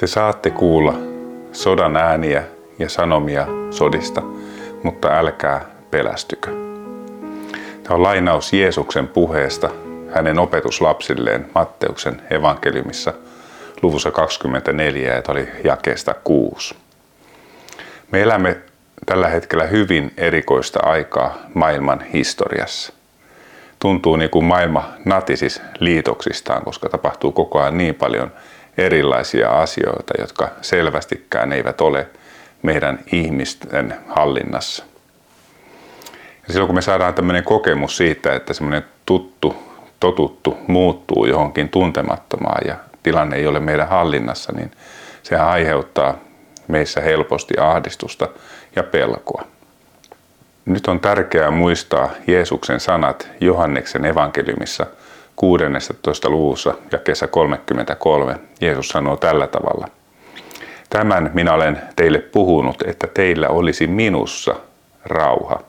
Te saatte kuulla sodan ääniä ja sanomia sodista, mutta älkää pelästykö. Tämä on lainaus Jeesuksen puheesta hänen opetuslapsilleen Matteuksen evankeliumissa luvussa 24, ja tämä oli jakeesta 6. Me elämme tällä hetkellä hyvin erikoista aikaa maailman historiassa. Tuntuu niin kuin maailma natisisi liitoksistaan, koska tapahtuu koko ajan niin paljon erilaisia asioita, jotka selvästikään eivät ole meidän ihmisten hallinnassa. Ja silloin kun me saadaan tämmöinen kokemus siitä, että semmoinen tuttu, totuttu muuttuu johonkin tuntemattomaan ja tilanne ei ole meidän hallinnassa, niin sehän aiheuttaa meissä helposti ahdistusta ja pelkoa. Nyt on tärkeää muistaa Jeesuksen sanat Johanneksen evankeliumissa 16. luvussa ja kesä 33. Jeesus sanoo tällä tavalla: "Tämän minä olen teille puhunut, että teillä olisi minussa rauha.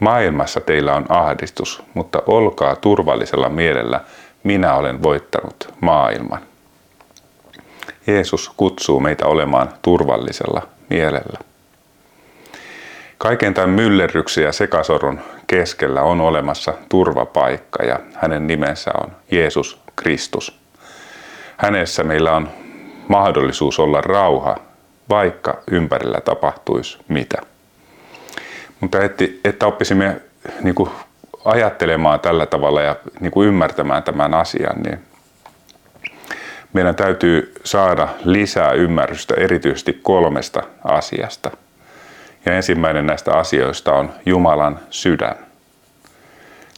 Maailmassa teillä on ahdistus, mutta olkaa turvallisella mielellä, minä olen voittanut maailman." Jeesus kutsuu meitä olemaan turvallisella mielellä. Kaiken tämän myllerryksen ja sekasorron keskellä on olemassa turvapaikka, ja hänen nimensä on Jeesus Kristus. Hänessä meillä on mahdollisuus olla rauha, vaikka ympärillä tapahtuisi mitä. Mutta että oppisimme niin kuin ajattelemaan tällä tavalla ja niin kuin ymmärtämään tämän asian, niin meidän täytyy saada lisää ymmärrystä erityisesti 3 asiasta. Ja ensimmäinen näistä asioista on Jumalan sydän.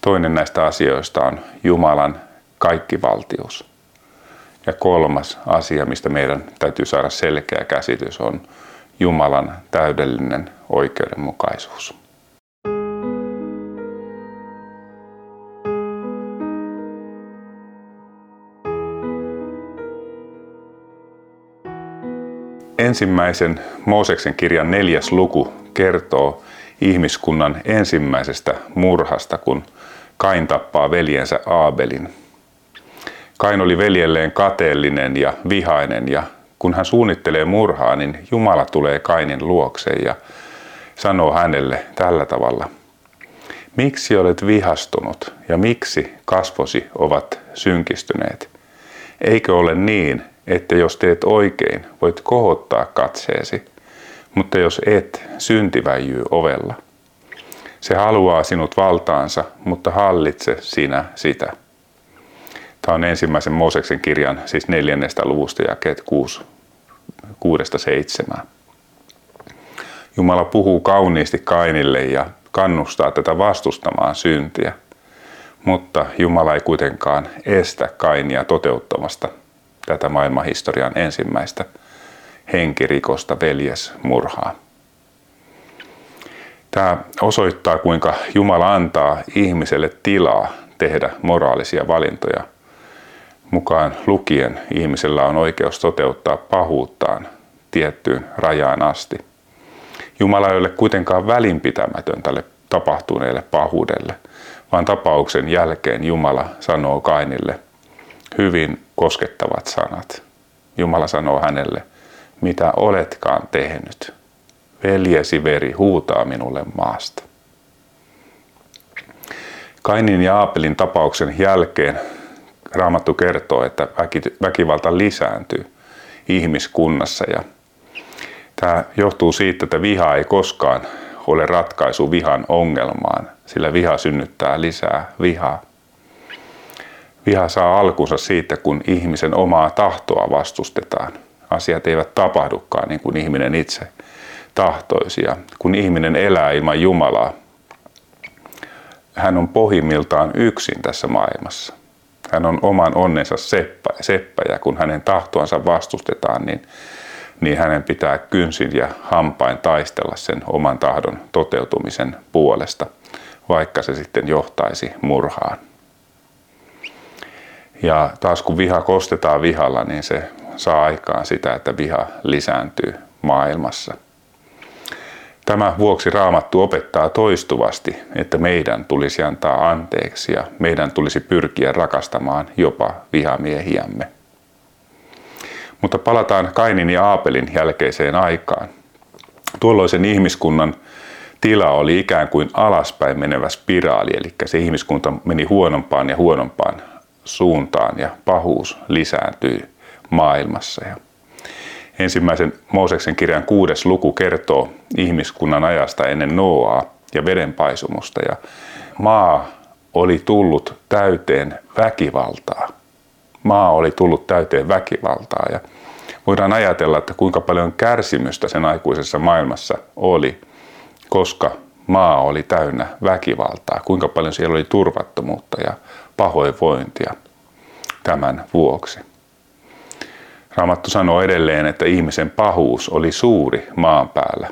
Toinen näistä asioista on Jumalan kaikkivaltius. Ja 3. asia, mistä meidän täytyy saada selkeä käsitys, on Jumalan täydellinen oikeudenmukaisuus. Ensimmäisen Mooseksen kirjan 4. luku kertoo ihmiskunnan ensimmäisestä murhasta, kun Kain tappaa veljensä Abelin. Kain oli veljelleen kateellinen ja vihainen, ja kun hän suunnittelee murhaa, niin Jumala tulee Kainin luokseen ja sanoo hänelle tällä tavalla: "Miksi olet vihastunut ja miksi kasvosi ovat synkistyneet? Eikö ole niin, että jos teet oikein, voit kohottaa katseesi, mutta jos et, synti väijyy ovella. Se haluaa sinut valtaansa, mutta hallitse sinä sitä." Tämä on ensimmäisen Mooseksen kirjan, siis 4. luvusta, jakeet 6-7. Jumala puhuu kauniisti Kainille ja kannustaa tätä vastustamaan syntiä, mutta Jumala ei kuitenkaan estä Kainia toteuttamasta tätä maailmanhistorian ensimmäistä henkirikosta, veljesmurhaa. Tämä osoittaa, kuinka Jumala antaa ihmiselle tilaa tehdä moraalisia valintoja. Mukaan lukien ihmisellä on oikeus toteuttaa pahuuttaan tiettyyn rajaan asti. Jumala ei ole kuitenkaan välinpitämätön tälle tapahtuneelle pahuudelle, vaan tapauksen jälkeen Jumala sanoo Kainille hyvin koskettavat sanat. Jumala sanoo hänelle: "Mitä oletkaan tehnyt? Veljesi veri huutaa minulle maasta." Kainin ja Aabelin tapauksen jälkeen Raamattu kertoo, että väkivalta lisääntyy ihmiskunnassa. Ja tämä johtuu siitä, että viha ei koskaan ole ratkaisu vihan ongelmaan, sillä viha synnyttää lisää vihaa. Viha saa alkunsa siitä, kun ihmisen omaa tahtoa vastustetaan. Asiat eivät tapahdukaan niin kuin ihminen itse tahtoisi. Ja kun ihminen elää ilman Jumalaa, hän on pohjimmiltaan yksin tässä maailmassa. Hän on oman onnensa seppä, ja kun hänen tahtoansa vastustetaan, niin hänen pitää kynsin ja hampain taistella sen oman tahdon toteutumisen puolesta, vaikka se sitten johtaisi murhaan. Ja taas kun viha kostetaan vihalla, niin se saa aikaan sitä, että viha lisääntyy maailmassa. Tämän vuoksi Raamattu opettaa toistuvasti, että meidän tulisi antaa anteeksi ja meidän tulisi pyrkiä rakastamaan jopa vihamiehiämme. Mutta palataan Kainin ja Aabelin jälkeiseen aikaan. Tuolloisen ihmiskunnan tila oli ikään kuin alaspäin menevä spiraali, eli se ihmiskunta meni huonompaan ja huonompaan suuntaan ja pahuus lisääntyi maailmassa. Ja ensimmäisen Mooseksen kirjan 6. luku kertoo ihmiskunnan ajasta ennen Nooaa ja vedenpaisumusta, ja maa oli tullut täyteen väkivaltaa. Ja voidaan ajatella, että kuinka paljon kärsimystä sen aikuisessa maailmassa oli, koska maa oli täynnä väkivaltaa. Kuinka paljon siellä oli turvattomuutta ja pahoinvointia tämän vuoksi. Raamattu sanoo edelleen, että ihmisen pahuus oli suuri maan päällä.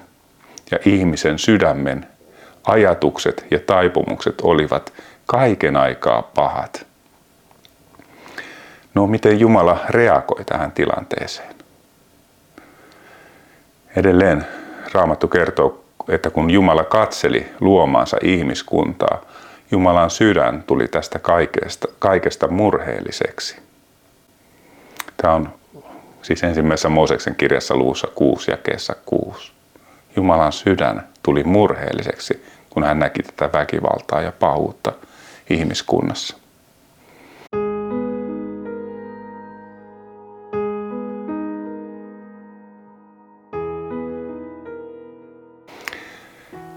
Ja ihmisen sydämen ajatukset ja taipumukset olivat kaiken aikaa pahat. No, miten Jumala reagoi tähän tilanteeseen? Edelleen Raamattu kertoo, että kun Jumala katseli luomaansa ihmiskuntaa, Jumalan sydän tuli tästä kaikesta murheelliseksi. Tämä on siis ensimmäisessä Mooseksen kirjassa luvussa 6 ja jakeessa 6. Jumalan sydän tuli murheelliseksi, kun hän näki tätä väkivaltaa ja pahuutta ihmiskunnassa.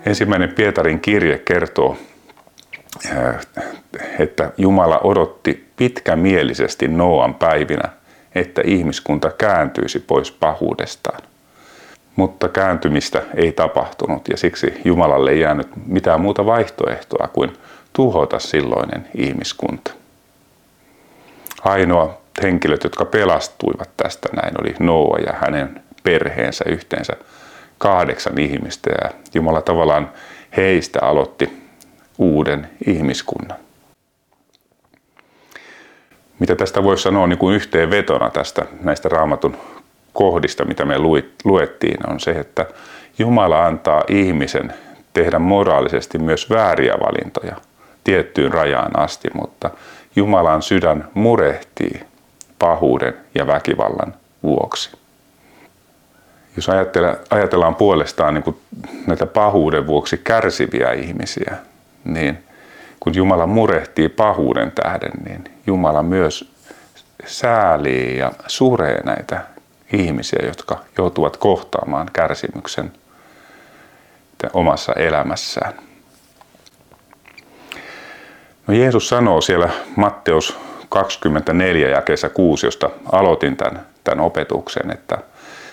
Ensimmäinen Pietarin kirje kertoo, että Jumala odotti pitkämielisesti Nooan päivinä, että ihmiskunta kääntyisi pois pahuudestaan. Mutta kääntymistä ei tapahtunut, ja siksi Jumalalle ei jäänyt mitään muuta vaihtoehtoa kuin tuhota silloinen ihmiskunta. Ainoa henkilöt, jotka pelastuivat tästä näin, oli Nooa ja hänen perheensä, yhteensä 8 ihmistä, ja Jumala tavallaan heistä aloitti uuden ihmiskunnan. Mitä tästä voi sanoa niin kuin yhteenvetona näistä Raamatun kohdista, mitä me luettiin, on se, että Jumala antaa ihmisen tehdä moraalisesti myös vääriä valintoja tiettyyn rajaan asti, mutta Jumalan sydän murehtii pahuuden ja väkivallan vuoksi. Jos ajatellaan puolestaan niin kuin näitä pahuuden vuoksi kärsiviä ihmisiä, niin kun Jumala murehtii pahuuden tähden, niin Jumala myös säälii ja suree näitä ihmisiä, jotka joutuvat kohtaamaan kärsimyksen omassa elämässään. No, Jeesus sanoo siellä Matteus 24 jakeessa 6, josta aloitin tämän opetuksen, että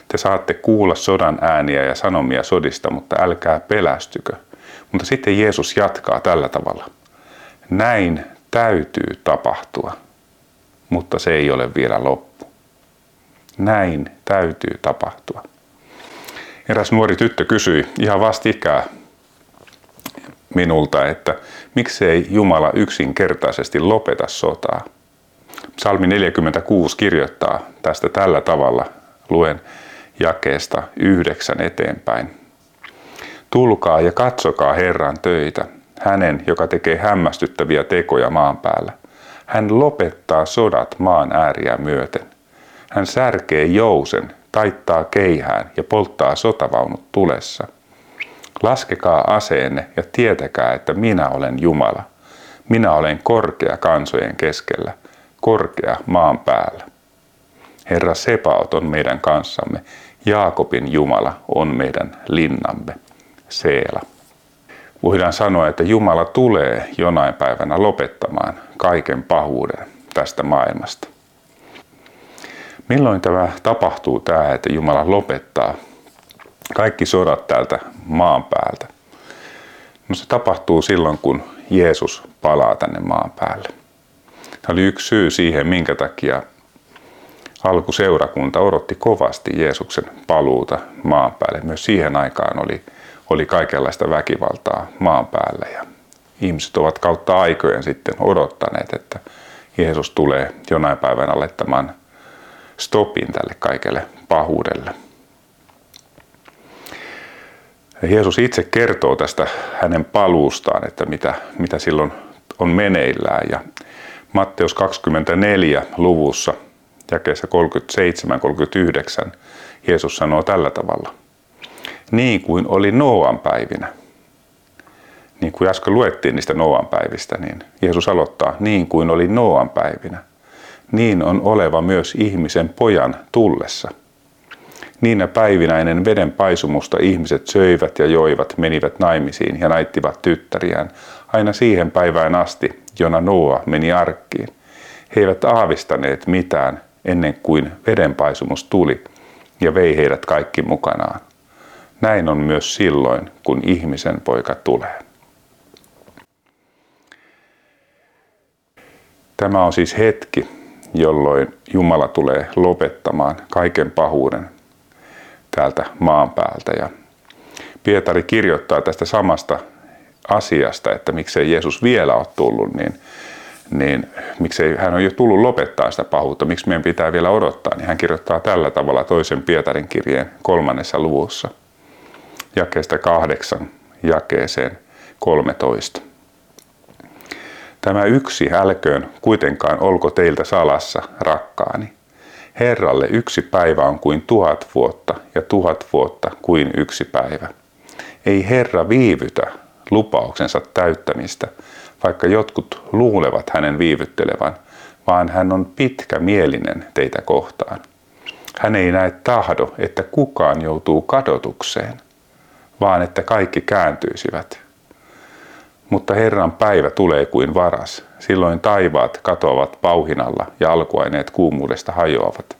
te saatte kuulla sodan ääniä ja sanomia sodista, mutta älkää pelästykö. Mutta sitten Jeesus jatkaa tällä tavalla. Näin täytyy tapahtua, mutta se ei ole vielä loppu. Näin täytyy tapahtua. Eräs nuori tyttö kysyi ihan vastikään minulta, että miksei Jumala yksinkertaisesti lopeta sotaa. Psalmi 46 kirjoittaa tästä tällä tavalla, luen jakeesta 9 eteenpäin. Tulkaa ja katsokaa Herran töitä, hänen, joka tekee hämmästyttäviä tekoja maan päällä. Hän lopettaa sodat maan ääriä myöten. Hän särkee jousen, taittaa keihään ja polttaa sotavaunut tulessa. Laskekaa aseenne ja tietäkää, että minä olen Jumala. Minä olen korkea kansojen keskellä, korkea maan päällä. Herra Sebaot on meidän kanssamme, Jaakobin Jumala on meidän linnamme. Seela. Voidaan sanoa, että Jumala tulee jonain päivänä lopettamaan kaiken pahuuden tästä maailmasta. Milloin tämä tapahtuu, että Jumala lopettaa kaikki sodat täältä maan päältä? No, se tapahtuu silloin, kun Jeesus palaa tänne maan päälle. Tämä oli yksi syy siihen, minkä takia alkuseurakunta odotti kovasti Jeesuksen paluuta maan päälle. Myös siihen aikaan oli kaikenlaista väkivaltaa maan päällä, ja ihmiset ovat kautta aikojen sitten odottaneet, että Jeesus tulee jonain päivänä laittamaan stopin tälle kaikelle pahuudelle. Jeesus itse kertoo tästä hänen paluustaan, että mitä silloin on meneillään, ja Matteus 24 luvussa jakeessa 37-39 Jeesus sanoo tällä tavalla. Niin kuin oli Nooan päivinä. Niin kuin äsken luettiin niistä Nooan päivistä, niin Jeesus aloittaa, niin kuin oli Nooan päivinä. Niin on oleva myös ihmisen pojan tullessa. Niinä päivinä ennen veden paisumusta ihmiset söivät ja joivat, menivät naimisiin ja naittivat tyttäriään, aina siihen päivään asti, jona Nooa meni arkkiin. He eivät aavistaneet mitään ennen kuin veden paisumus tuli ja vei heidät kaikki mukanaan. Näin on myös silloin, kun ihmisen poika tulee. Tämä on siis hetki, jolloin Jumala tulee lopettamaan kaiken pahuuden täältä maan päältä. Ja Pietari kirjoittaa tästä samasta asiasta, että miksei Jeesus vielä ole tullut, niin miksei hän on jo tullut lopettaa sitä pahuutta, miksi meidän pitää vielä odottaa, niin hän kirjoittaa tällä tavalla toisen Pietarin kirjeen 3. luvussa, jakeesta 8 jakeeseen 13. Tämä yksi älköön kuitenkaan olko teiltä salassa, rakkaani. Herralle yksi päivä on kuin 1000 vuotta ja 1000 vuotta kuin yksi päivä. Ei Herra viivytä lupauksensa täyttämistä, vaikka jotkut luulevat hänen viivyttelevän, vaan hän on pitkämielinen teitä kohtaan. Hän ei näe tahdo, että kukaan joutuu kadotukseen, vaan että kaikki kääntyisivät. Mutta Herran päivä tulee kuin varas. Silloin taivaat katoavat pauhinalla ja alkuaineet kuumuudesta hajoavat,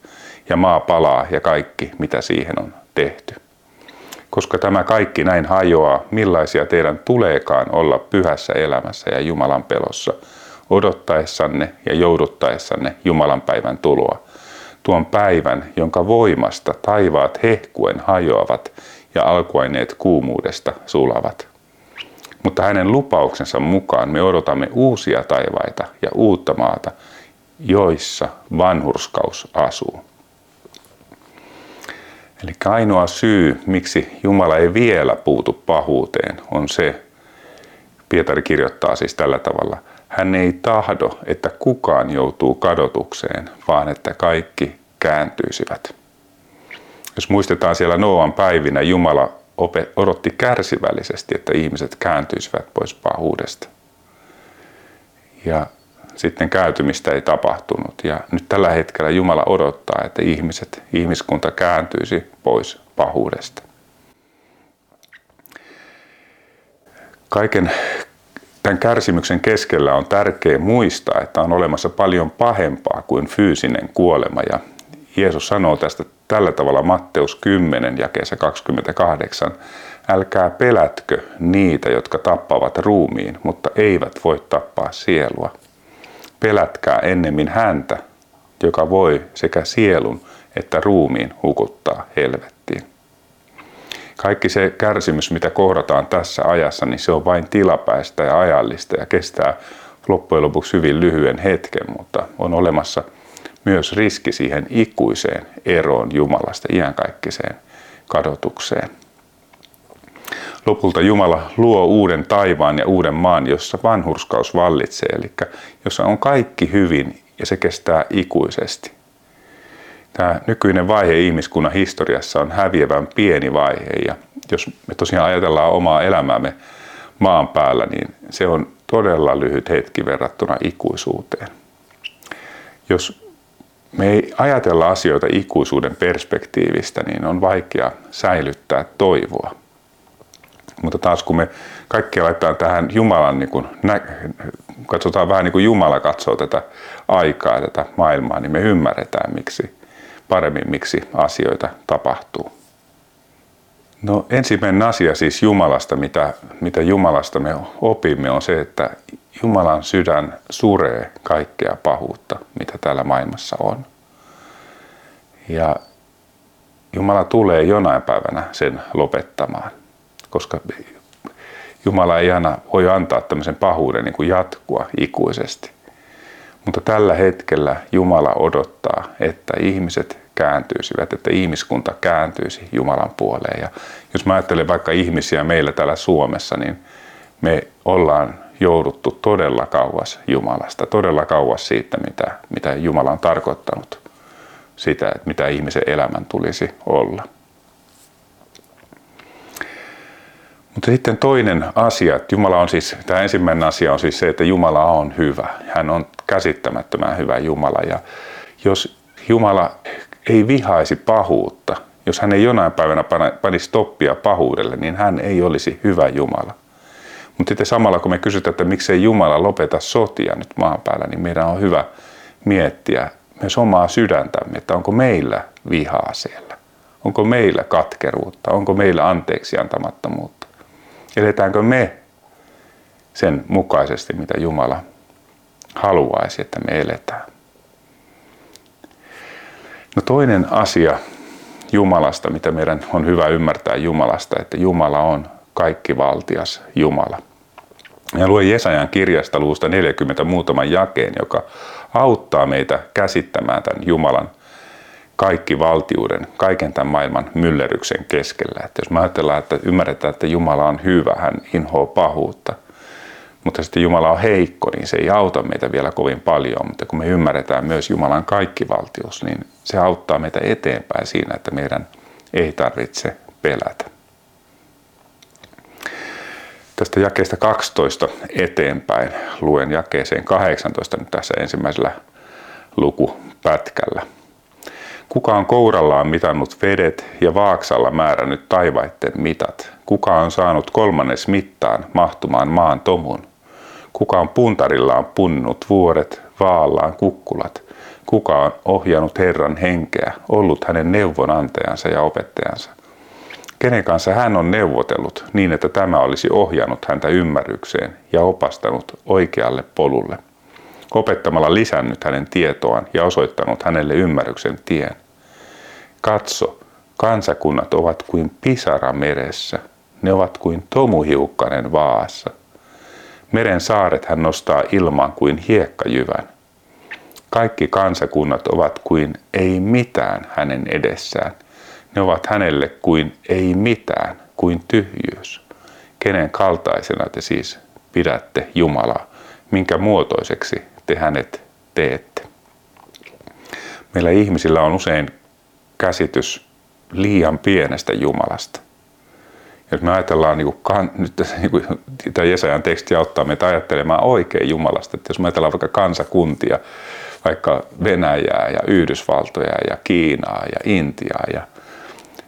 ja maa palaa ja kaikki, mitä siihen on tehty. Koska tämä kaikki näin hajoaa, millaisia teidän tuleekaan olla pyhässä elämässä ja Jumalan pelossa, odottaessanne ja jouduttaessanne Jumalan päivän tuloa. Tuon päivän, jonka voimasta taivaat hehkuen hajoavat ja alkuaineet kuumuudesta sulavat. Mutta hänen lupauksensa mukaan me odotamme uusia taivaita ja uutta maata, joissa vanhurskaus asuu. Eli ainoa syy, miksi Jumala ei vielä puutu pahuuteen, on se, Pietari kirjoittaa siis tällä tavalla, hän ei tahdo, että kukaan joutuu kadotukseen, vaan että kaikki kääntyisivät. Jos muistetaan siellä Nooan päivinä, Jumala odotti kärsivällisesti, että ihmiset kääntyisivät pois pahuudesta. Ja sitten kääntymistä ei tapahtunut. Ja nyt tällä hetkellä Jumala odottaa, että ihmiskunta kääntyisi pois pahuudesta. Kaiken tämän kärsimyksen keskellä on tärkeää muistaa, että on olemassa paljon pahempaa kuin fyysinen kuolema. Ja Jeesus sanoo tästä tällä tavalla Matteus 10, jakeessa 28. Älkää pelätkö niitä, jotka tappavat ruumiin, mutta eivät voi tappaa sielua. Pelätkää ennemmin häntä, joka voi sekä sielun että ruumiin hukuttaa helvettiin. Kaikki se kärsimys, mitä kohdataan tässä ajassa, niin se on vain tilapäistä ja ajallista ja kestää loppujen lopuksi hyvin lyhyen hetken, mutta on olemassa myös riski siihen ikuiseen eroon Jumalasta, iankaikkiseen kadotukseen. Lopulta Jumala luo uuden taivaan ja uuden maan, jossa vanhurskaus vallitsee, eli jossa on kaikki hyvin ja se kestää ikuisesti. Tämä nykyinen vaihe ihmiskunnan historiassa on häviävän pieni vaihe, ja jos me tosiaan ajatellaan omaa elämäämme maan päällä, niin se on todella lyhyt hetki verrattuna ikuisuuteen. Jos me ei ajatella asioita ikuisuuden perspektiivistä, niin on vaikea säilyttää toivoa. Mutta taas kun me kaikki laitetaan tähän Jumalan, katsotaan vähän niin kuin Jumala katsoo tätä aikaa, tätä maailmaa, niin me ymmärretään paremmin miksi asioita tapahtuu. No ensimmäinen asia siis Jumalasta, mitä Jumalasta me opimme, on se, että Jumalan sydän suree kaikkea pahuutta, mitä täällä maailmassa on. Ja Jumala tulee jonain päivänä sen lopettamaan, koska Jumala ei aina voi antaa tämmöisen pahuuden niin kuin jatkua ikuisesti. Mutta tällä hetkellä Jumala odottaa, että ihmiset kääntyisivät, että ihmiskunta kääntyisi Jumalan puoleen. Ja jos mä ajattelen vaikka ihmisiä meillä täällä Suomessa, niin me ollaan jouduttu todella kauas Jumalasta, todella kauas siitä, mitä Jumala on tarkoittanut sitä, että mitä ihmisen elämän tulisi olla. Mutta sitten toinen asia, että Jumala on siis, tämä ensimmäinen asia on siis se, että Jumala on hyvä. Hän on käsittämättömän hyvä Jumala, ja jos Jumala ei vihaisi pahuutta, jos hän ei jonain päivänä panisi stoppia pahuudelle, niin hän ei olisi hyvä Jumala. Mutta sitten samalla kun me kysytään, että miksei Jumala lopeta sotia nyt maan päällä, niin meidän on hyvä miettiä myös omaa sydäntämme, että onko meillä vihaa siellä, onko meillä katkeruutta, onko meillä anteeksiantamattomuutta. Eletäänkö me sen mukaisesti, mitä Jumala haluaisi, että me eletään. No toinen asia Jumalasta, mitä meidän on hyvä ymmärtää Jumalasta, että Jumala on kaikkivaltias Jumala. Ja luen Jesajan kirjasta luvusta 40 muutaman jakeen, joka auttaa meitä käsittämään tämän Jumalan kaikkivaltiuden, kaiken tämän maailman myllerryksen keskellä. Että jos me ajatellaan, että ymmärretään, että Jumala on hyvä, hän inhoaa pahuutta, mutta sitten Jumala on heikko, niin se ei auta meitä vielä kovin paljon. Mutta kun me ymmärretään myös Jumalan kaikkivaltius, niin se auttaa meitä eteenpäin siinä, että meidän ei tarvitse pelätä. Tästä jakeesta 12 eteenpäin luen jakeeseen 18 nyt tässä ensimmäisellä lukupätkällä. Kuka on kourallaan mitannut vedet ja vaaksalla määrännyt taivaitten mitat? Kuka on saanut kolmannes mittaan mahtumaan maan tomun? Kuka on puntarillaan punnut vuoret, vaallaan kukkulat? Kuka on ohjannut Herran henkeä, ollut hänen neuvonantajansa ja opettajansa? Kenen kanssa hän on neuvotellut niin, että tämä olisi ohjannut häntä ymmärrykseen ja opastanut oikealle polulle, opettamalla lisännyt hänen tietoaan ja osoittanut hänelle ymmärryksen tien? Katso, kansakunnat ovat kuin pisara meressä, ne ovat kuin tomuhiukkanen vaassa. Meren saaret hän nostaa ilmaan kuin hiekkajyvän. Kaikki kansakunnat ovat kuin ei mitään hänen edessään. Ne ovat hänelle kuin ei mitään, kuin tyhjyys. Kenen kaltaisena te siis pidätte Jumalaa? Minkä muotoiseksi te hänet teette? Meillä ihmisillä on usein käsitys liian pienestä Jumalasta. Jos me ajatellaan, nyt tämä Jesajan teksti auttaa meitä ajattelemaan oikein Jumalasta. Että jos me ajatellaan vaikka kansakuntia, vaikka Venäjää ja Yhdysvaltoja ja Kiinaa ja Intiaa ja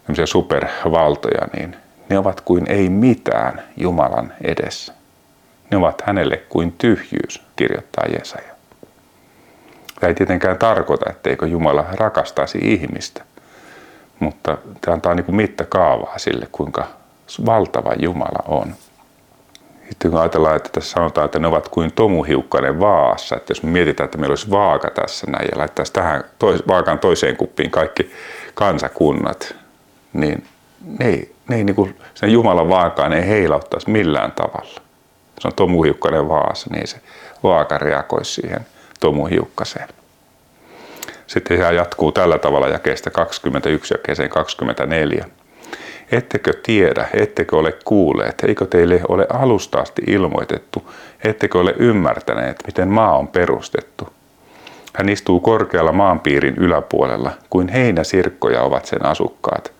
tämmöisiä supervaltoja, niin ne ovat kuin ei mitään Jumalan edessä. Ne ovat hänelle kuin tyhjyys, kirjoittaa Jesaja. Tämä ei tietenkään tarkoita, etteikö Jumala rakastaisi ihmistä, mutta tämä antaa niin kuin mittakaavaa sille, kuinka valtava Jumala on. Sitten kun ajatellaan, että tässä sanotaan, että ne ovat kuin tomuhiukkainen vaassa, että jos me mietitään, että meillä olisi vaaka tässä näin ja laittaisi tähän vaakan toiseen kuppiin kaikki kansakunnat, niin ne ei niin kuin sen Jumalan vaakaan ei heilauttaisi millään tavalla. Se on tomuhiukkainen vaasa, niin se vaaka reagoisi siihen tomuhiukkaseen. Sitten se jatkuu tällä tavalla jakeesta 21 jakeeseen 24. Ettekö tiedä, ettekö ole kuulleet, eikö teille ole alusta asti ilmoitettu, ettekö ole ymmärtäneet, miten maa on perustettu? Hän istuu korkealla maanpiirin yläpuolella, kuin heinäsirkkoja ovat sen asukkaat.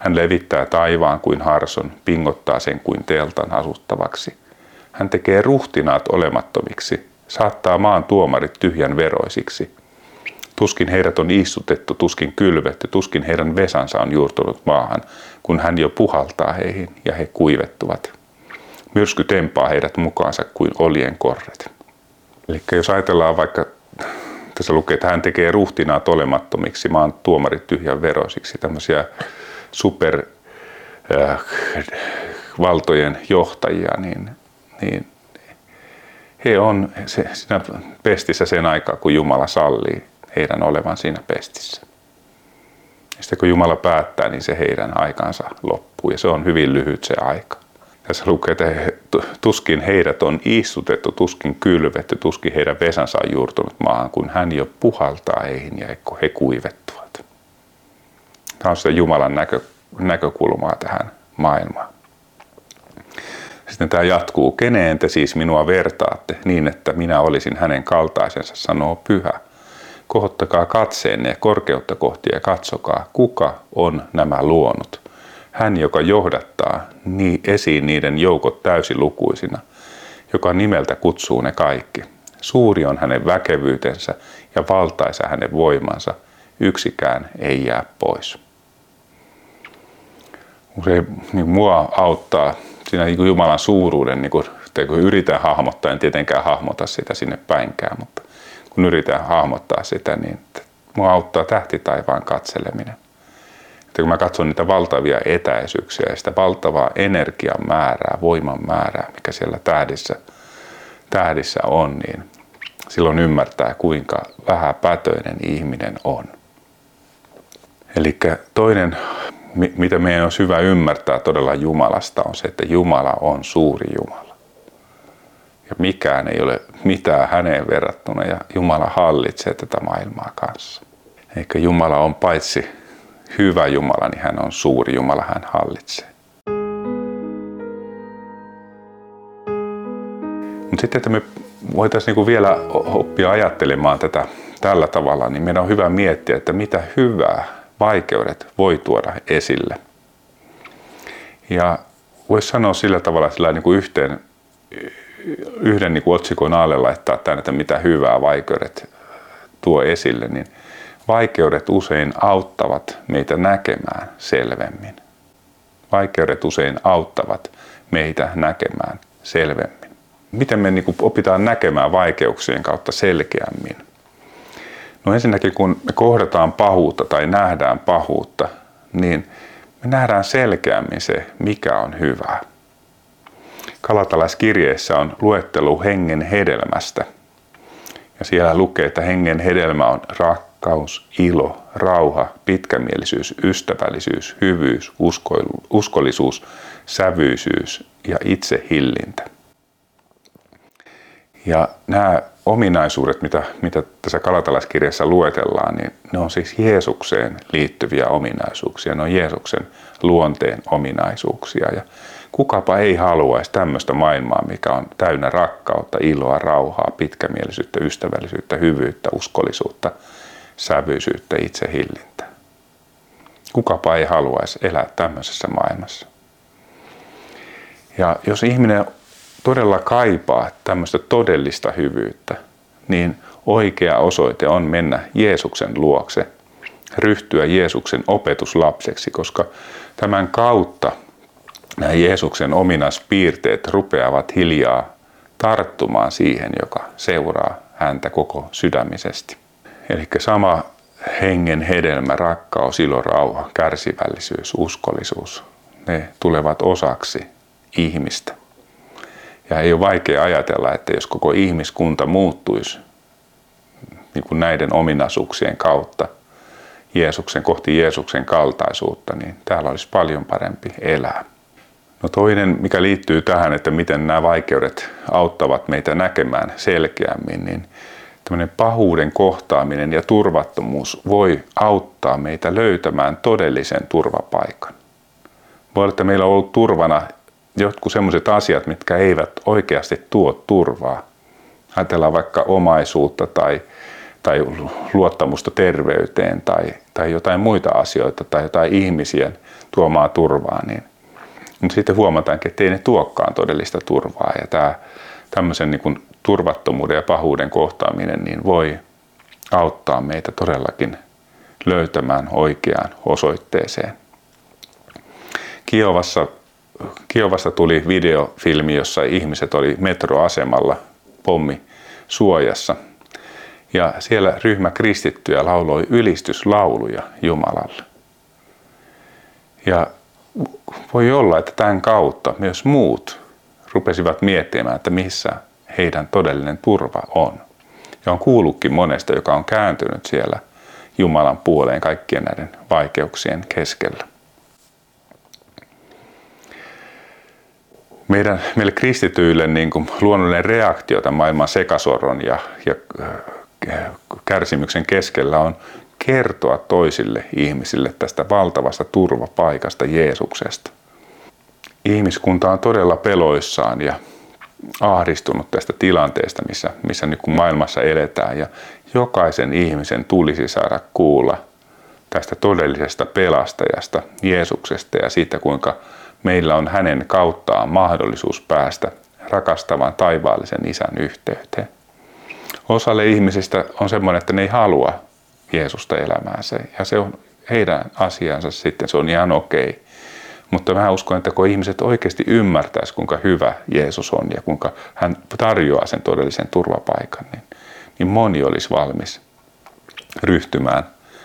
Hän levittää taivaan kuin harson, pingottaa sen kuin teltan asuttavaksi. Hän tekee ruhtinaat olemattomiksi, saattaa maan tuomarit tyhjän veroisiksi. Tuskin heidät on istutettu, tuskin kylvetty, tuskin heidän vesansa on juurtunut maahan, kun hän jo puhaltaa heihin ja he kuivettuvat. Myrsky tempaa heidät mukaansa kuin oljen korret. Eli jos ajatellaan vaikka, tässä lukee, että hän tekee ruhtinaat olemattomiksi, maan tuomarit tyhjän veroisiksi, tämmöisiä supervaltojen johtajia, niin he on siinä pestissä sen aikaa, kun Jumala sallii heidän olevan siinä pestissä. Ja sitten kun Jumala päättää, niin se heidän aikansa loppuu, ja se on hyvin lyhyt se aika. Tässä lukee, että tuskin heidät on istutettu, tuskin kylvetty, tuskin heidän vesansa on juurtunut maahan, kun hän jo puhaltaa heihin ja he kuivettuvat. Tämä on sitä Jumalan näkökulmaa tähän maailmaan. Sitten tämä jatkuu. Keneen te siis minua vertaatte niin, että minä olisin hänen kaltaisensa, sanoo Pyhä. kohottakaa katseenne korkeutta kohti ja katsokaa, kuka on nämä luonut. Hän, joka johdattaa esiin niiden joukot täysilukuisina, joka nimeltä kutsuu ne kaikki. Suuri on hänen väkevyytensä ja valtaisa hänen voimansa. Yksikään ei jää pois. Usein niin mua auttaa siinä niin kuin Jumalan suuruuden, niin kun yritän hahmottaa, en tietenkään hahmota sitä sinne päinkään, mutta kun yritän hahmottaa sitä, niin mua auttaa tähtitaivaan katseleminen. Että kun mä katson niitä valtavia etäisyyksiä ja sitä valtavaa energian määrää, voiman määrää, mikä siellä tähdissä on, niin silloin ymmärtää, kuinka vähäpätöinen ihminen on. Eli toinen, mitä meidän on hyvä ymmärtää todella Jumalasta, on se, että Jumala on suuri Jumala. Ja mikään ei ole mitään häneen verrattuna, ja Jumala hallitsee tätä maailmaa kanssa. Eli Jumala on paitsi hyvä Jumala, niin hän on suuri Jumala, hän hallitsee. Mutta sitten, että me voitaisiin niinku vielä oppia ajattelemaan tätä tällä tavalla, niin meidän on hyvä miettiä, että mitä hyvää vaikeudet voi tuoda esille. Ja voisi sanoa sillä tavalla, että niinku yhden niinku otsikon alle laittaa tämän, että mitä hyvää vaikeudet tuo esille, niin vaikeudet usein auttavat meitä näkemään selvemmin. Vaikeudet usein auttavat meitä näkemään selvemmin. Miten me opitaan näkemään vaikeuksien kautta selkeämmin? No ensinnäkin kun me kohdataan pahuutta tai nähdään pahuutta, niin me nähdään selkeämmin se, mikä on hyvää. Galatalaiskirjeessä on luettelu hengen hedelmästä. Ja siellä lukee, että hengen hedelmä on rakkaus, ilo, rauha, pitkämielisyys, ystävällisyys, hyvyys, uskollisuus, sävyisyys ja itsehillintä. Ja nämä ominaisuudet, mitä tässä Galatalaiskirjassa luetellaan, niin ne on siis Jeesukseen liittyviä ominaisuuksia. Ne on Jeesuksen luonteen ominaisuuksia. Ja kukapa ei haluaisi tämmöistä maailmaa, mikä on täynnä rakkautta, iloa, rauhaa, pitkämielisyyttä, ystävällisyyttä, hyvyyttä, uskollisuutta, sävyisyyttä, itsehillintää. Kukapa ei haluaisi elää tämmöisessä maailmassa. Ja jos ihminen todella kaipaa tämmöistä todellista hyvyyttä, niin oikea osoite on mennä Jeesuksen luokse, ryhtyä Jeesuksen opetuslapseksi, koska tämän kautta nämä Jeesuksen ominaispiirteet rupeavat hiljaa tarttumaan siihen, joka seuraa häntä koko sydämisesti. Eli sama hengen hedelmä, rakkaus, ilo, rauha, kärsivällisyys, uskollisuus, ne tulevat osaksi ihmistä. Ja ei ole vaikea ajatella, että jos koko ihmiskunta muuttuisi niin kuin näiden ominaisuuksien kautta kohti Jeesuksen kaltaisuutta, niin täällä olisi paljon parempi elää. No toinen, mikä liittyy tähän, että miten nämä vaikeudet auttavat meitä näkemään selkeämmin, niin tämmöinen pahuuden kohtaaminen ja turvattomuus voi auttaa meitä löytämään todellisen turvapaikan. Voi olla, että meillä on ollut turvana jotkut sellaiset asiat, mitkä eivät oikeasti tuo turvaa. Ajatellaan vaikka omaisuutta tai luottamusta terveyteen tai jotain muita asioita tai jotain ihmisiä tuomaa turvaa. Niin. Mutta sitten huomataankin, että ei ne tuokaan todellista turvaa. Ja tämmöisen niin kuin turvattomuuden ja pahuuden kohtaaminen niin voi auttaa meitä todellakin löytämään oikeaan osoitteeseen. Kiovasta tuli videofilmi, jossa ihmiset oli metroasemalla pommisuojassa. Ja siellä ryhmä kristittyjä lauloi ylistyslauluja Jumalalle. Ja voi olla, että tämän kautta myös muut rupesivat miettimään, että missä heidän todellinen turva on. Ja on kuullutkin monesta, joka on kääntynyt siellä Jumalan puoleen kaikkien näiden vaikeuksien keskellä. Meille kristityille niin kuin luonnollinen reaktio tämän maailman sekasorron ja kärsimyksen keskellä on kertoa toisille ihmisille tästä valtavasta turvapaikasta Jeesuksesta. Ihmiskunta on todella peloissaan ja ahdistunut tästä tilanteesta, missä niin kuin maailmassa eletään. Ja jokaisen ihmisen tulisi saada kuulla tästä todellisesta pelastajasta, Jeesuksesta ja siitä, kuinka meillä on hänen kauttaan mahdollisuus päästä rakastavan taivaallisen Isän yhteyteen. Osalle ihmisistä on semmoinen, että ne ei halua Jeesusta elämäänsä ja se on heidän asiansa sitten, se on ihan okei. Mutta mä uskon, että kun ihmiset oikeasti ymmärtäisivät, kuinka hyvä Jeesus on ja kuinka hän tarjoaa sen todellisen turvapaikan, niin moni olisi valmis ryhtymään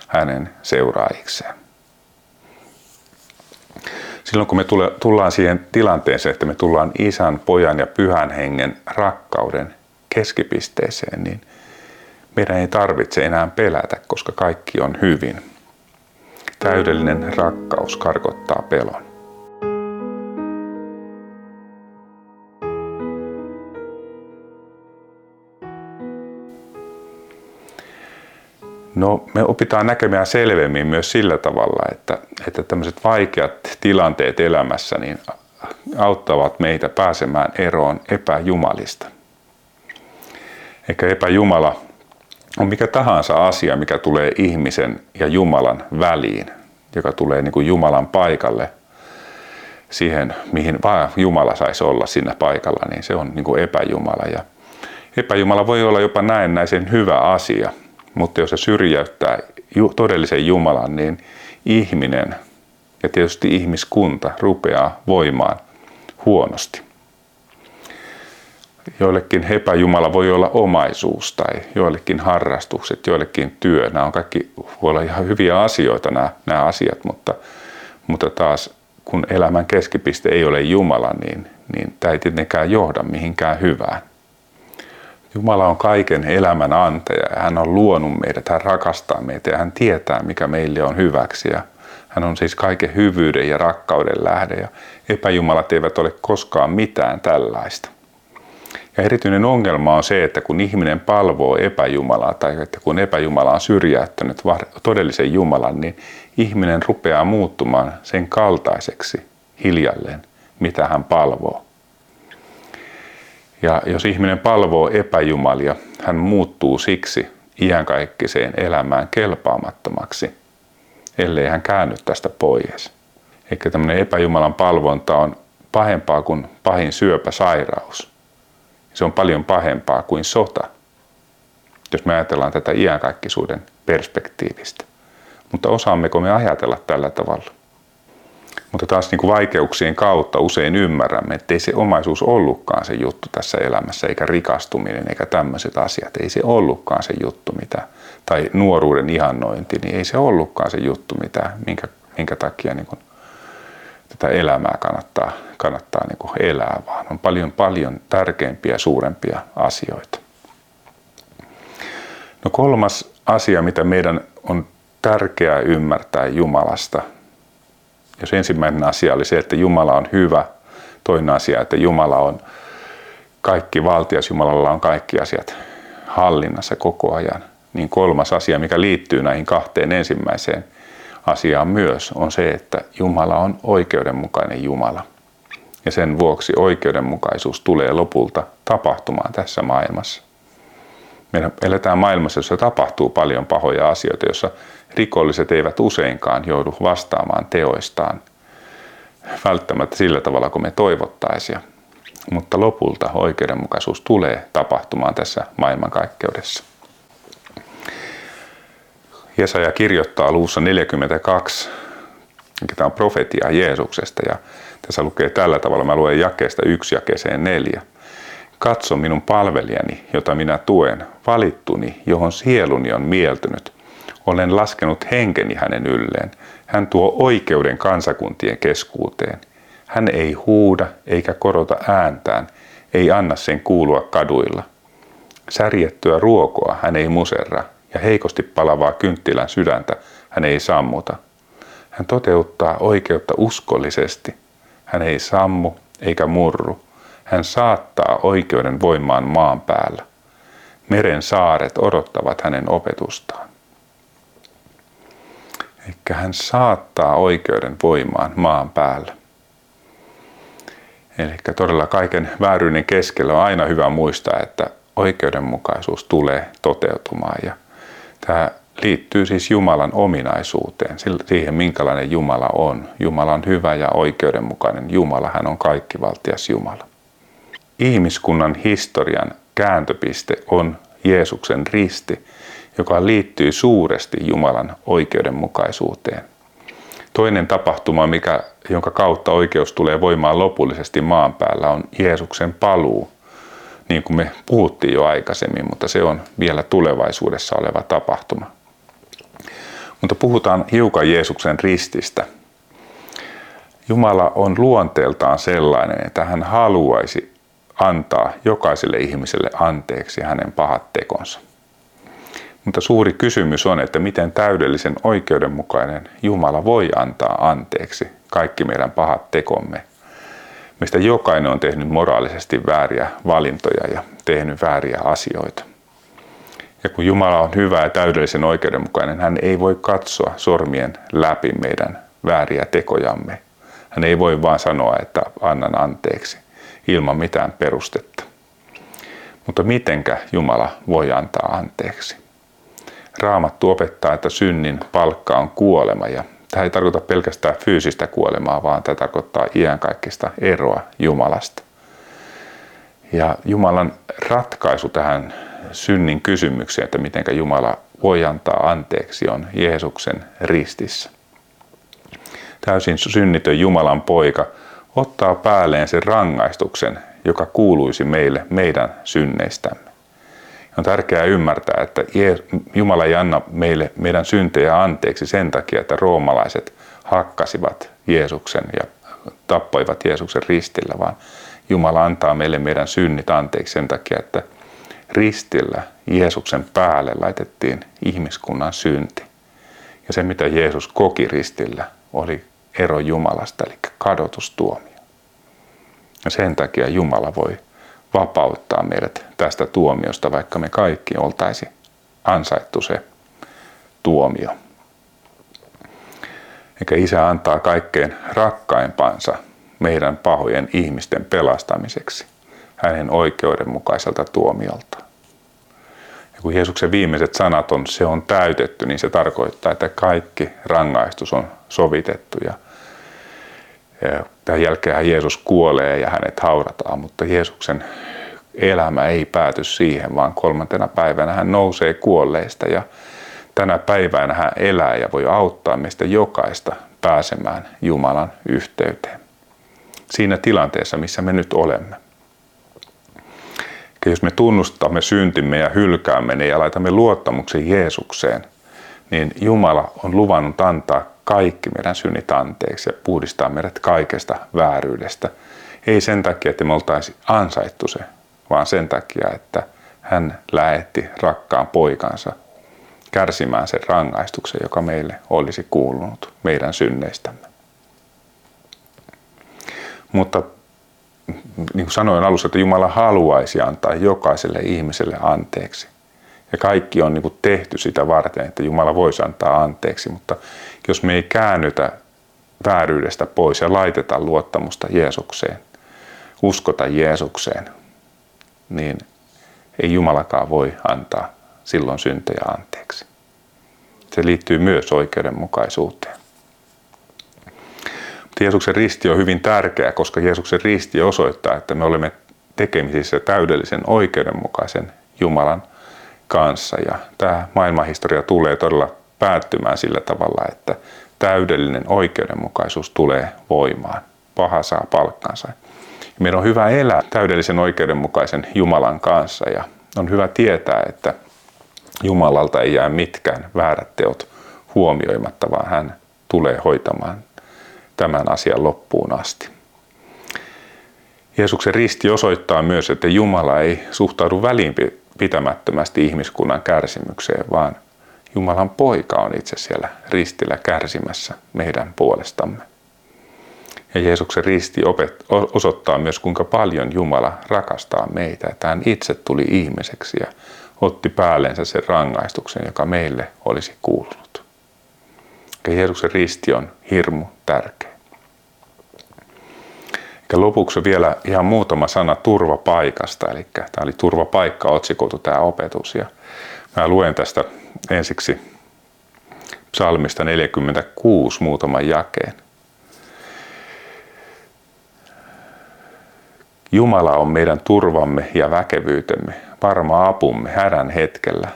hänen seuraajikseen. Silloin kun me tullaan siihen tilanteeseen, että me tullaan Isän, Pojan ja Pyhän Hengen rakkauden keskipisteeseen, niin meidän ei tarvitse enää pelätä, koska kaikki on hyvin. Täydellinen rakkaus karkottaa pelon. No, me opitaan näkemään selvemmin myös sillä tavalla, että tämmöiset vaikeat tilanteet elämässä niin auttavat meitä pääsemään eroon epäjumalista. Eikä epäjumala on mikä tahansa asia, mikä tulee ihmisen ja Jumalan väliin, joka tulee niin kuin Jumalan paikalle, siihen mihin vaan Jumala saisi olla siinä paikalla, niin se on niin kuin epäjumala. Ja epäjumala voi olla jopa näennäisen hyvä asia. Mutta jos se syrjäyttää todellisen Jumalan, niin ihminen ja tietysti ihmiskunta rupeaa voimaan huonosti. Joillekin epäjumala voi olla omaisuus tai joillekin harrastukset, joillekin työ. Nämä on kaikki, voi olla ihan hyviä asioita nämä asiat, mutta taas kun elämän keskipiste ei ole Jumala, niin tämä ei tietenkään johda mihinkään hyvään. Jumala on kaiken elämän antaja ja hän on luonut meidät, hän rakastaa meitä ja hän tietää, mikä meille on hyväksi. Ja hän on siis kaiken hyvyyden ja rakkauden lähde ja epäjumalat eivät ole koskaan mitään tällaista. Ja erityinen ongelma on se, että kun ihminen palvoo epäjumalaa tai että kun epäjumala on syrjäyttänyt todellisen Jumalan, niin ihminen rupeaa muuttumaan sen kaltaiseksi hiljalleen, mitä hän palvoo. Ja jos ihminen palvoo epäjumalia, hän muuttuu siksi iankaikkiseen elämään kelpaamattomaksi, ellei hän käänny tästä pois. Eikä tämmöinen epäjumalan palvonta on pahempaa kuin pahin syöpäsairaus. Se on paljon pahempaa kuin sota, jos me ajatellaan tätä iankaikkisuuden perspektiivistä. Mutta osaammeko me ajatella tällä tavalla? Mutta taas niin kuin vaikeuksien kautta usein ymmärrämme, että ei se omaisuus ollutkaan se juttu tässä elämässä, eikä rikastuminen, eikä tämmöiset asiat. Ei se ollutkaan se juttu, tai nuoruuden ihannointi, niin ei se ollutkaan se juttu, minkä takia niin kuin tätä elämää kannattaa niin kuin elää, vaan on paljon tärkeimpiä, suurempia asioita. No kolmas asia, mitä meidän on tärkeää ymmärtää Jumalasta. Jos ensimmäinen asia oli se, että Jumala on hyvä, toinen asia, että Jumala on kaikki valtias, Jumalalla on kaikki asiat hallinnassa koko ajan, niin kolmas asia, mikä liittyy näihin kahteen ensimmäiseen asiaan myös, on se, että Jumala on oikeudenmukainen Jumala. Ja sen vuoksi oikeudenmukaisuus tulee lopulta tapahtumaan tässä maailmassa. Me eletään maailmassa, jossa tapahtuu paljon pahoja asioita, jossa rikolliset eivät useinkaan joudu vastaamaan teoistaan välttämättä sillä tavalla, kuin me toivottaisiin. Mutta lopulta oikeudenmukaisuus tulee tapahtumaan tässä maailmankaikkeudessa. Jesaja kirjoittaa luvussa 42, mikä on profetia Jeesuksesta, ja tässä lukee tällä tavalla, mä luen jakeesta 1 jakeeseen 4. Katso minun palvelijani, jota minä tuen, valittuni, johon sieluni on mieltynyt. Olen laskenut henkeni hänen ylleen. Hän tuo oikeuden kansakuntien keskuuteen. Hän ei huuda eikä korota ääntään, ei anna sen kuulua kaduilla. Särjettyä ruokoa hän ei muserra, ja heikosti palavaa kynttilän sydäntä hän ei sammuta. Hän toteuttaa oikeutta uskollisesti. Hän ei sammu eikä murru. Hän saattaa oikeuden voimaan maan päällä. Meren saaret odottavat hänen opetustaan. Eikä hän saattaa oikeuden voimaan maan päällä. Eli todella kaiken vääryyden keskellä on aina hyvä muistaa, että oikeudenmukaisuus tulee toteutumaan. Ja tämä liittyy siis Jumalan ominaisuuteen, siihen minkälainen Jumala on. Jumala on hyvä ja oikeudenmukainen. Jumala, hän on kaikkivaltias Jumala. Ihmiskunnan historian kääntöpiste on Jeesuksen risti, joka liittyy suuresti Jumalan oikeudenmukaisuuteen. Toinen tapahtuma, jonka kautta oikeus tulee voimaan lopullisesti maan päällä, on Jeesuksen paluu, niin kuin me puhuttiin jo aikaisemmin, mutta se on vielä tulevaisuudessa oleva tapahtuma. Mutta puhutaan hiukan Jeesuksen rististä. Jumala on luonteeltaan sellainen, että hän haluaisi antaa jokaiselle ihmiselle anteeksi hänen pahat tekonsa. Mutta suuri kysymys on, että miten täydellisen oikeudenmukainen Jumala voi antaa anteeksi kaikki meidän pahat tekomme, mistä jokainen on tehnyt moraalisesti vääriä valintoja ja tehnyt vääriä asioita. Ja kun Jumala on hyvä ja täydellisen oikeudenmukainen, hän ei voi katsoa sormien läpi meidän vääriä tekojamme. Hän ei voi vaan sanoa, että annan anteeksi ilman mitään perustetta. Mutta mitenkä Jumala voi antaa anteeksi? Raamattu opettaa, että synnin palkka on kuolema, ja tämä ei tarkoita pelkästään fyysistä kuolemaa, vaan tämä tarkoittaa iankaikkista eroa Jumalasta. Ja Jumalan ratkaisu tähän synnin kysymykseen, että miten Jumala voi antaa anteeksi, on Jeesuksen ristissä. Täysin synnitön Jumalan poika ottaa päälleen sen rangaistuksen, joka kuuluisi meille meidän synneistämme. On tärkeää ymmärtää, että Jumala ei anna meille meidän syntejä anteeksi sen takia, että roomalaiset hakkasivat Jeesuksen ja tappoivat Jeesuksen ristillä, vaan Jumala antaa meille meidän synnit anteeksi sen takia, että ristillä Jeesuksen päälle laitettiin ihmiskunnan synti. Ja se, mitä Jeesus koki ristillä, oli ero Jumalasta, eli kadotustuomio. Ja sen takia Jumala voi vapauttaa meidät tästä tuomiosta, vaikka me kaikki oltaisi ansaittu se tuomio. Eikä Isä antaa kaikkein rakkaimpansa meidän pahojen ihmisten pelastamiseksi hänen oikeudenmukaiselta tuomiolta. Ja kun Jeesuksen viimeiset sanat on, se on täytetty, niin se tarkoittaa, että kaikki rangaistus on sovitettu ja tämän jälkeen Jeesus kuolee ja hänet haudataan, mutta Jeesuksen elämä ei pääty siihen, vaan 3. päivänä hän nousee kuolleista ja tänä päivänä hän elää ja voi auttaa meistä jokaista pääsemään Jumalan yhteyteen siinä tilanteessa, missä me nyt olemme. Ja jos me tunnustamme syntimme ja hylkäämme ne ja laitamme luottamuksen Jeesukseen, niin Jumala on luvannut antaa kaikki meidän synnit anteeksi ja puhdistaa meidät kaikesta vääryydestä. Ei sen takia, että me oltaisiin ansaittu se, vaan sen takia, että hän lähetti rakkaan poikansa kärsimään sen rangaistuksen, joka meille olisi kuulunut meidän synneistämme. Mutta niin kuin sanoin alussa, että Jumala haluaisi antaa jokaiselle ihmiselle anteeksi. Ja kaikki on niin tehty sitä varten, että Jumala voisi antaa anteeksi, mutta jos me ei käännytä vääryydestä pois ja laiteta luottamusta Jeesukseen, uskota Jeesukseen, niin ei Jumalakaan voi antaa silloin syntejä anteeksi. Se liittyy myös oikeudenmukaisuuteen. Mutta Jeesuksen risti on hyvin tärkeä, koska Jeesuksen risti osoittaa, että me olemme tekemisissä täydellisen oikeudenmukaisen Jumalan kanssa. Ja tämä maailmanhistoria tulee todella päättymään sillä tavalla, että täydellinen oikeudenmukaisuus tulee voimaan. Paha saa palkkansa. Meidän on hyvä elää täydellisen oikeudenmukaisen Jumalan kanssa ja on hyvä tietää, että Jumalalta ei jää mitkään väärät teot huomioimatta, vaan hän tulee hoitamaan tämän asian loppuun asti. Jeesuksen risti osoittaa myös, että Jumala ei suhtaudu välinpitämättömästi ihmiskunnan kärsimykseen, vaan Jumalan poika on itse siellä ristillä kärsimässä meidän puolestamme. Ja Jeesuksen risti osoittaa myös, kuinka paljon Jumala rakastaa meitä, että hän itse tuli ihmiseksi ja otti päällensä sen rangaistuksen, joka meille olisi kuulunut. Ja Jeesuksen risti on hirmu tärkeä. Ja lopuksi vielä ihan muutama sana turvapaikasta, eli tämä oli turvapaikka otsikoitu tämä opetus. Ja mä luen tästä ensiksi psalmista 46 muutaman jakeen. Jumala on meidän turvamme ja väkevyytemme, varma apumme hädän hetkellä.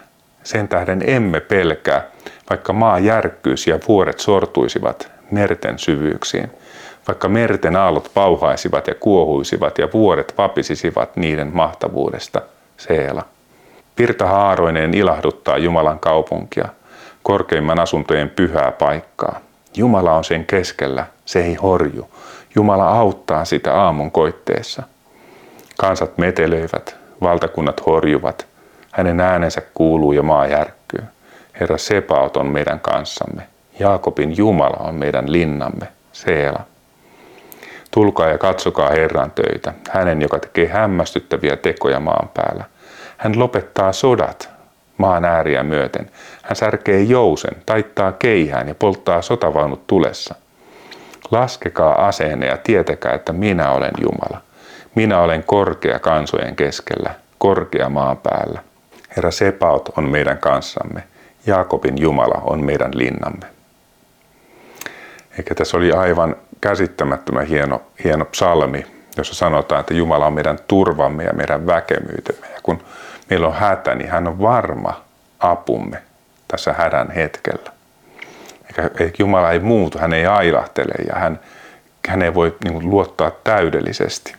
Sen tähden emme pelkää, vaikka maa järkkyisi ja vuoret sortuisivat merten syvyyksiin, vaikka merten aallot pauhaisivat ja kuohuisivat ja vuoret vapisisivat niiden mahtavuudesta, Seela. Virta haaroineen ilahduttaa Jumalan kaupunkia, korkeimman asuntojen pyhää paikkaa. Jumala on sen keskellä, se ei horju. Jumala auttaa sitä aamun koitteessa. Kansat metelöivät, valtakunnat horjuvat. Hänen äänensä kuuluu ja maa järkkyy. Herra Sebaot on meidän kanssamme. Jaakobin Jumala on meidän linnamme, Seela. Tulkaa ja katsokaa Herran töitä, hänen, joka tekee hämmästyttäviä tekoja maan päällä. Hän lopettaa sodat maan ääriä myöten. Hän särkee jousen, taittaa keihään ja polttaa sotavaunut tulessa. Laskekaa aseenne ja tietäkää, että minä olen Jumala. Minä olen korkea kansojen keskellä, korkea maan päällä. Herra Sebaot on meidän kanssamme. Jaakobin Jumala on meidän linnamme. Eikä tässä oli aivan käsittämättömän hieno psalmi, jossa sanotaan, että Jumala on meidän turvamme ja meidän väkevyytemme. Ja kun meillä on hätä, niin hän on varma apumme tässä hädän hetkellä. Eikä Jumala ei muutu, hän ei ailahtele ja hän ei voi luottaa täydellisesti.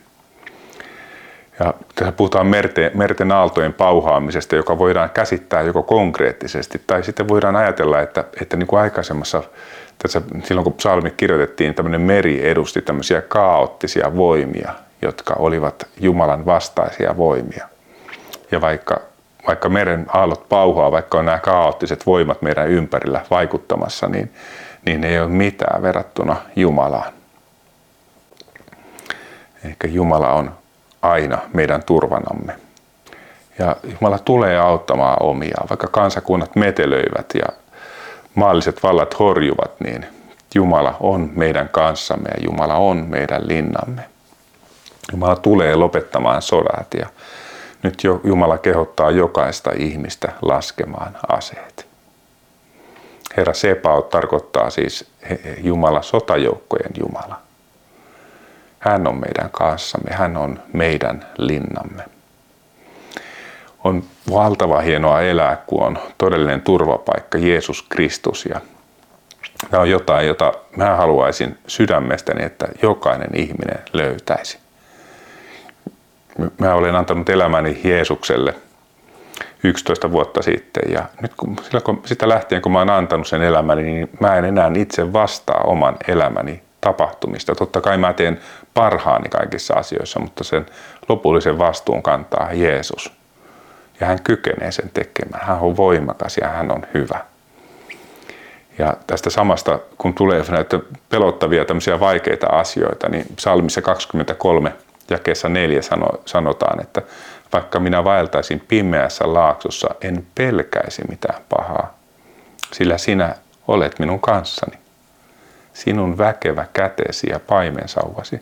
Ja tässä puhutaan merten aaltojen pauhaamisesta, joka voidaan käsittää joko konkreettisesti tai sitten voidaan ajatella, että niin kuin aikaisemmassa, silloin kun psalmi kirjoitettiin, niin tämmöinen meri edusti tämmöisiä kaoottisia voimia, jotka olivat Jumalan vastaisia voimia. Ja vaikka meren aallot pauhaa, vaikka on nämä kaoottiset voimat meidän ympärillä vaikuttamassa, niin ei ole mitään verrattuna Jumalaan. Ehkä Jumala on aina meidän turvanamme. Ja Jumala tulee auttamaan omiaan. Vaikka kansakunnat metelöivät ja maalliset vallat horjuvat, niin Jumala on meidän kanssamme ja Jumala on meidän linnamme. Jumala tulee lopettamaan sodat ja nyt Jumala kehottaa jokaista ihmistä laskemaan aseet. Herra Sebaot tarkoittaa siis Jumala, sotajoukkojen Jumala. Hän on meidän kanssamme, hän on meidän linnamme. On valtava hienoa elää, kun on todellinen turvapaikka Jeesus Kristus. Ja tämä on jotain, jota mä haluaisin sydämestäni, että jokainen ihminen löytäisi. Mä olen antanut elämäni Jeesukselle 11 vuotta sitten ja nyt sitä lähtien kun mä oon antanut sen elämäni, niin mä en enää itse vastaa oman elämäni tapahtumista. Totta kai mä teen parhaani kaikissa asioissa, mutta sen lopullisen vastuun kantaa Jeesus. Ja hän kykenee sen tekemään. Hän on voimakas ja hän on hyvä. Ja tästä samasta, kun tulee näitä pelottavia tämmöisiä vaikeita asioita, niin psalmissa 23 jakeessa 4 sanotaan, että vaikka minä vaeltaisin pimeässä laaksossa, en pelkäisi mitään pahaa, sillä sinä olet minun kanssani. Sinun väkevä kätesi ja paimensauvasi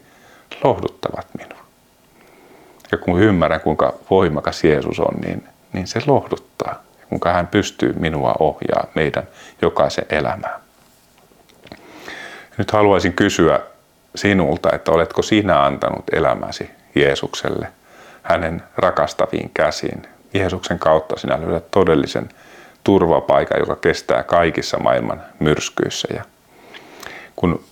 lohduttavat minua. Ja kun ymmärrän, kuinka voimakas Jeesus on, niin se lohduttaa. Ja kuinka hän pystyy minua ohjaa meidän jokaisen elämään. Nyt haluaisin kysyä sinulta, että oletko sinä antanut elämäsi Jeesukselle, hänen rakastaviin käsiin. Jeesuksen kautta sinä löydät todellisen turvapaikan, joka kestää kaikissa maailman myrskyissä. Ja kun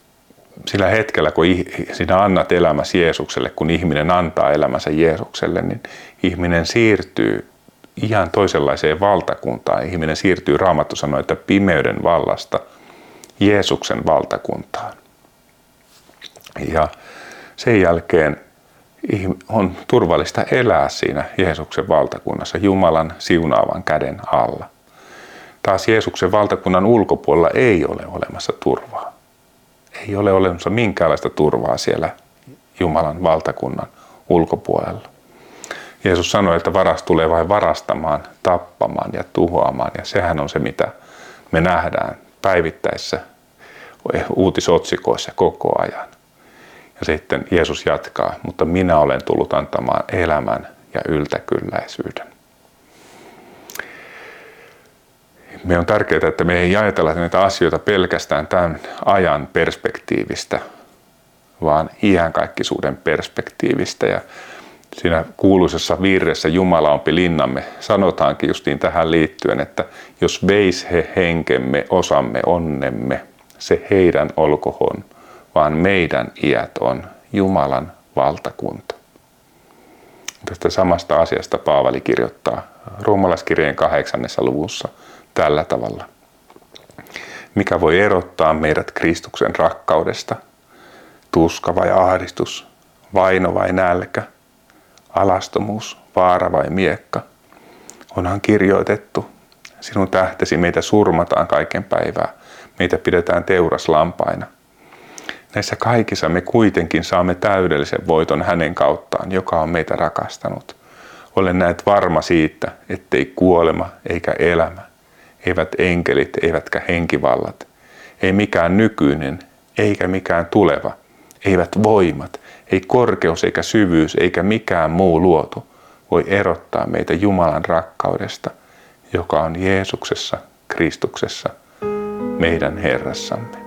sillä hetkellä, kun sinä annat elämäsi Jeesukselle, kun ihminen antaa elämänsä Jeesukselle, niin ihminen siirtyy ihan toisenlaiseen valtakuntaan. Ihminen siirtyy, Raamattu sanoo, että pimeyden vallasta Jeesuksen valtakuntaan. Ja sen jälkeen on turvallista elää siinä Jeesuksen valtakunnassa Jumalan siunaavan käden alla. Taas Jeesuksen valtakunnan ulkopuolella ei ole olemassa turvaa. Ei ole olemassa minkäänlaista turvaa siellä Jumalan valtakunnan ulkopuolella. Jeesus sanoi, että varas tulee vain varastamaan, tappamaan ja tuhoamaan. Ja sehän on se, mitä me nähdään päivittäisissä uutisotsikoissa koko ajan. Ja sitten Jeesus jatkaa, mutta minä olen tullut antamaan elämän ja yltäkylläisyyden. Me on tärkeää, että me ei ajatella näitä asioita pelkästään tämän ajan perspektiivistä, vaan iänkaikkisuuden perspektiivistä. Ja siinä kuuluisessa virressä Jumala ompi linnamme sanotaankin justiin tähän liittyen, että jos veis he henkemme, osamme, onnemme, se heidän olkohon, vaan meidän iät on Jumalan valtakunta. Tästä samasta asiasta Paavali kirjoittaa Roomalaiskirjeen 8. luvussa tällä tavalla. Mikä voi erottaa meidät Kristuksen rakkaudesta? Tuska vai ahdistus? Vaino vai nälkä? Alastomuus, vaara vai miekka? Onhan kirjoitettu, sinun tähtesi meitä surmataan kaiken päivää, meitä pidetään teuraslampaina. Näissä kaikissa me kuitenkin saamme täydellisen voiton hänen kauttaan, joka on meitä rakastanut. Olen näet varma siitä, ettei kuolema eikä elämä, eivät enkelit eivätkä henkivallat, ei mikään nykyinen eikä mikään tuleva, eivät voimat, ei korkeus eikä syvyys eikä mikään muu luotu voi erottaa meitä Jumalan rakkaudesta, joka on Jeesuksessa, Kristuksessa, meidän Herrassamme.